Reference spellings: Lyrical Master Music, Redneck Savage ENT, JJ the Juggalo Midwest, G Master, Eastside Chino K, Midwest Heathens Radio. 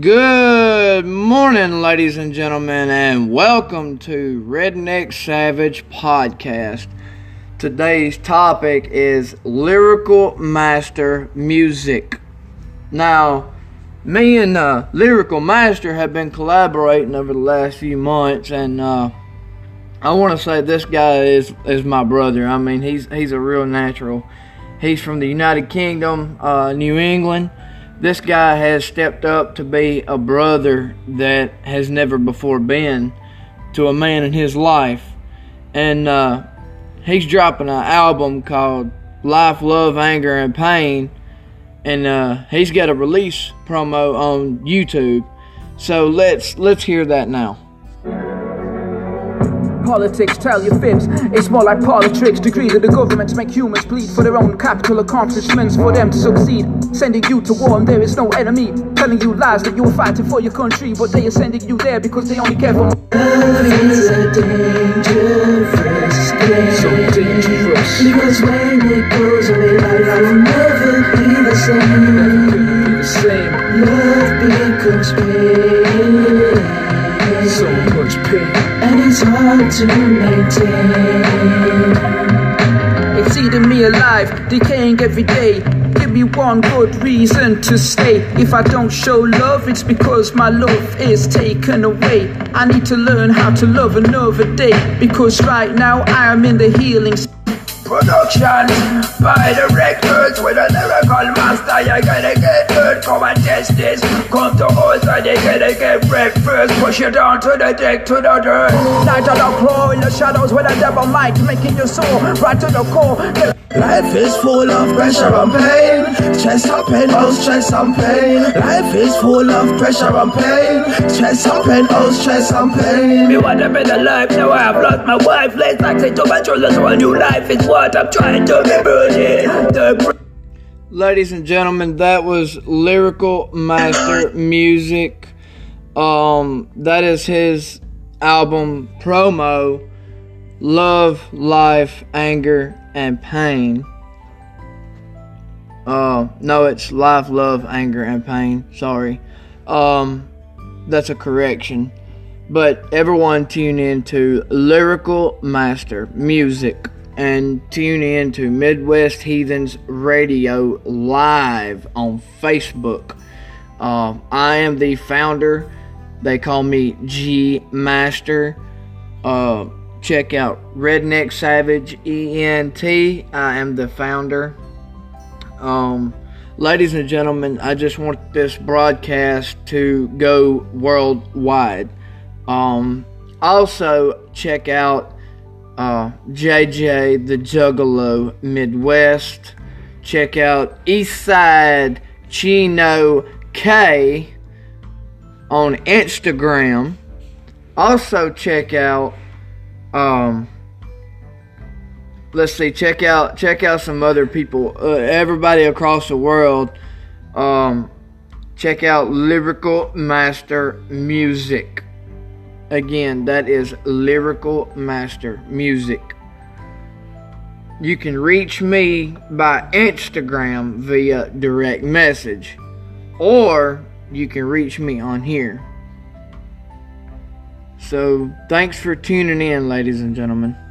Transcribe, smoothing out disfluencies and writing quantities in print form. Good morning, ladies and gentlemen, and welcome to Redneck Savage Podcast. Today's topic is Lyrical Master Music. Now, me and Lyrical Master have been collaborating over the last few months, and I want to say this guy is my brother. I mean, he's a real natural. He's from the United Kingdom, New England. This guy has stepped up to be a brother that has never before been to a man in his life. And he's dropping an album called Life, Love, Anger, and Pain. And he's got a release promo on YouTube. So let's hear that now. Politics, tell your fibs, it's more like politics. Degree that the governments make humans bleed for their own capital accomplishments, for them to succeed. Sending you to war and there is no enemy, telling you lies that you're fighting for your country, but they are sending you there because they only care for love is a dangerous game. So dangerous. Because when it goes away, life will never be the same. Love becomes pain. So much pain, and it's hard to maintain. It's eating me alive, decaying every day. Give me one good reason to stay. If I don't show love, it's because my love is taken away. I need to learn how to love another day, because right now I am in the healing production by the records with a lyrical master. You gotta get good, come and test this. Come to us and you gotta get breakfast. Push you down to the deck, to the dirt. Night of the claw in the shadows with a devil might, making your soul right to the core. Life is full of pressure and pain, stress and pain, oh stress and pain. Life is full of pressure and pain, stress and pain, oh stress and pain. Me wanna be the life, now I have lost my wife. Let's not say too much, let's a new life is. I'm trying to remember it. Ladies and gentlemen, that was Lyrical Master Music. That is his album promo, Love, Life, Anger, and Pain. No, it's Life, Love, Anger, and Pain. Sorry. That's a correction. But everyone tune in to Lyrical Master Music. And tune in to Midwest Heathens Radio live on Facebook. I am the founder. They call me G Master. Check out Redneck Savage ENT. I am the founder. Ladies and gentlemen, I just want this broadcast to go worldwide. Also, check out JJ the Juggalo Midwest. Check out Eastside Chino K on Instagram. Also check out check out some other people, everybody across the world. Check out Lyrical Master Music. Again, that is Lyrical Master Music. You can reach me by Instagram via direct message, or you can reach me on here. So, thanks for tuning in, ladies and gentlemen.